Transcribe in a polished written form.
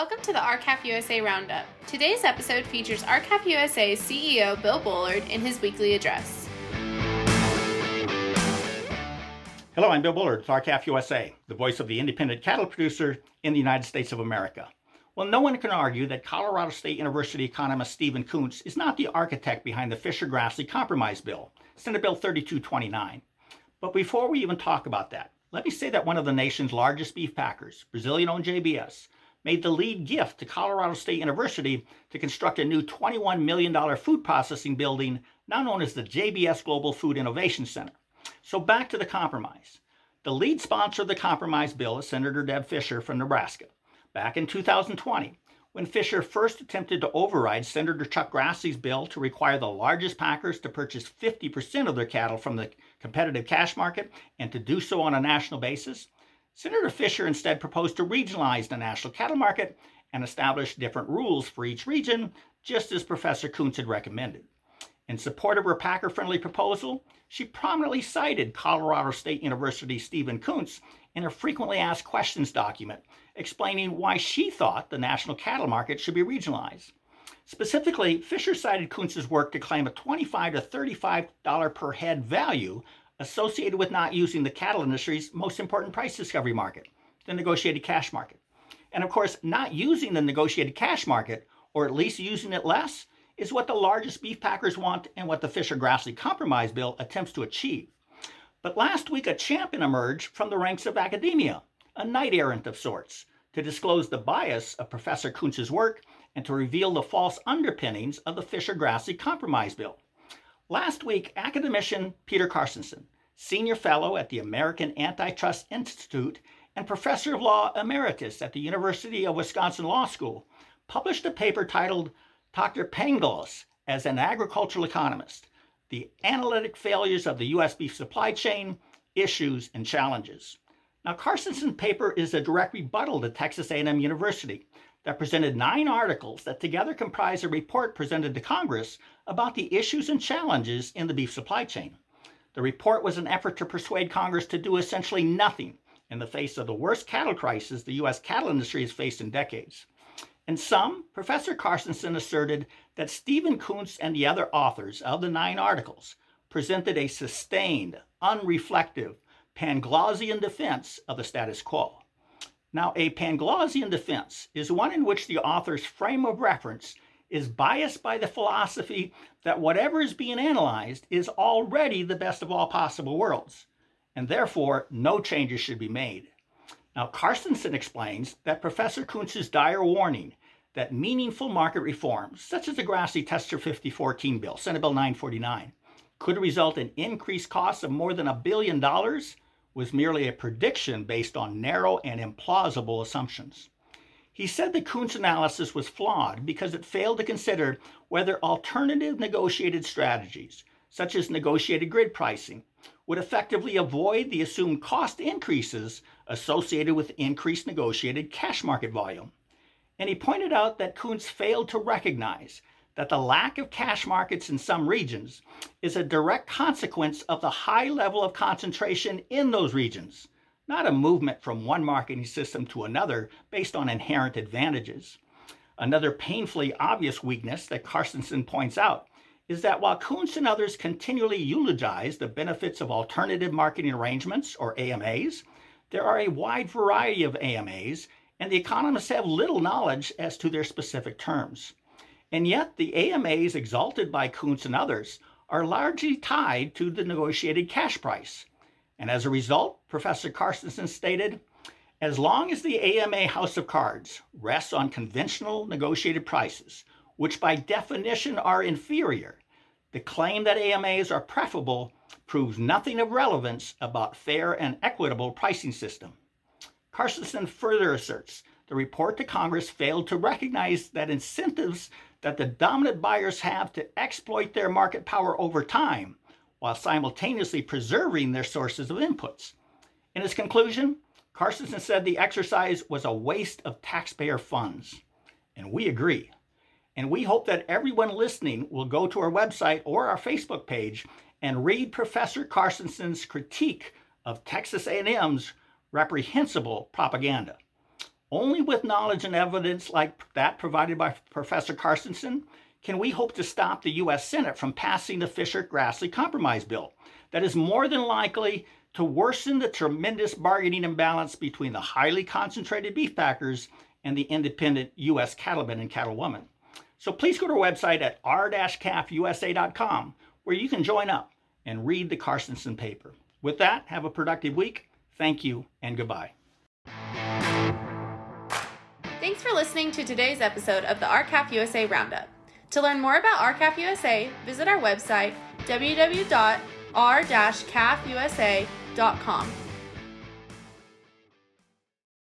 Welcome to the R-CALF USA Roundup. Today's episode features R-CALF USA's CEO, Bill Bullard, in his weekly address. Hello, I'm Bill Bullard with R-CALF USA, the voice of the independent cattle producer in the United States of America. Well, no one can argue that Colorado State University economist Stephen Koontz is not the architect behind the Fischer-Grassley Compromise Bill, Senate Bill 3229. But before we even talk about that, let me say that one of the nation's largest beef packers, Brazilian-owned JBS, made the lead gift to Colorado State University to construct a new $21 million food processing building, now known as the JBS Global Food Innovation Center. So back to the compromise. The lead sponsor of the compromise bill is Senator Deb Fischer from Nebraska. Back in 2020, when Fischer first attempted to override Senator Chuck Grassley's bill to require the largest packers to purchase 50% of their cattle from the competitive cash market and to do so on a national basis, Senator Fischer instead proposed to regionalize the national cattle market and establish different rules for each region, just as Professor Koontz had recommended. In support of her packer-friendly proposal, she prominently cited Colorado State University Stephen Koontz in her frequently asked questions document, explaining why she thought the national cattle market should be regionalized. Specifically, Fischer cited Koontz's work to claim a $25 to $35 per head value associated with not using the cattle industry's most important price discovery market, the negotiated cash market. And of course, not using the negotiated cash market, or at least using it less, is what the largest beef packers want and what the Fischer-Grassley Compromise Bill attempts to achieve. But last week, a champion emerged from the ranks of academia, a knight errant of sorts, to disclose the bias of Professor Koontz's work and to reveal the false underpinnings of the Fischer-Grassley Compromise Bill. Last week, academician Peter Carstensen, senior fellow at the American Antitrust Institute and professor of law emeritus at the University of Wisconsin Law School, published a paper titled "Dr. Pangloss as an Agricultural Economist: The Analytic Failures of the U.S. Beef Supply Chain, Issues and Challenges." Now, Carstensen's paper is a direct rebuttal to Texas A&M University that presented 9 articles that together comprise a report presented to Congress about the issues and challenges in the beef supply chain. The report was an effort to persuade Congress to do essentially nothing in the face of the worst cattle crisis the U.S. cattle industry has faced in decades. In sum, Professor Carstensen asserted that Stephen Koontz and the other authors of the 9 articles presented a sustained, unreflective, Panglossian defense of the status quo. Now, a Panglossian defense is one in which the author's frame of reference is biased by the philosophy that whatever is being analyzed is already the best of all possible worlds, and therefore no changes should be made. Now, Carstensen explains that Professor Koontz's dire warning that meaningful market reforms, such as the Grassley Tester 5014 bill, Senate Bill 949, could result in increased costs of more than $1 billion, was merely a prediction based on narrow and implausible assumptions. He said the Koontz analysis was flawed because it failed to consider whether alternative negotiated strategies, such as negotiated grid pricing, would effectively avoid the assumed cost increases associated with increased negotiated cash market volume. And he pointed out that Koontz failed to recognize that the lack of cash markets in some regions is a direct consequence of the high level of concentration in those regions, not a movement from one marketing system to another based on inherent advantages. Another painfully obvious weakness that Carstensen points out is that while Koontz and others continually eulogize the benefits of alternative marketing arrangements, or AMAs, there are a wide variety of AMAs, and the economists have little knowledge as to their specific terms. And yet the AMAs exalted by Koontz and others are largely tied to the negotiated cash price. And as a result, Professor Carstensen stated, as long as the AMA house of cards rests on conventional negotiated prices, which by definition are inferior, the claim that AMAs are preferable proves nothing of relevance about fair and equitable pricing system. Carstensen further asserts the report to Congress failed to recognize that incentives that the dominant buyers have to exploit their market power over time while simultaneously preserving their sources of inputs. In his conclusion, Carstensen said the exercise was a waste of taxpayer funds. And we agree. And we hope that everyone listening will go to our website or our Facebook page and read Professor Carstensen's critique of Texas A&M's reprehensible propaganda. Only with knowledge and evidence like that provided by Professor Carstensen can we hope to stop the U.S. Senate from passing the Fischer-Grassley Compromise Bill that is more than likely to worsen the tremendous bargaining imbalance between the highly concentrated beef packers and the independent U.S. cattlemen and cattlewomen. So please go to our website at r-calfusa.com where you can join up and read the Carstensen paper. With that, have a productive week. Thank you and goodbye. Thanks for listening to today's episode of the R-CALF USA Roundup. To learn more about R-CALF USA, visit our website, www.r-calfusa.com.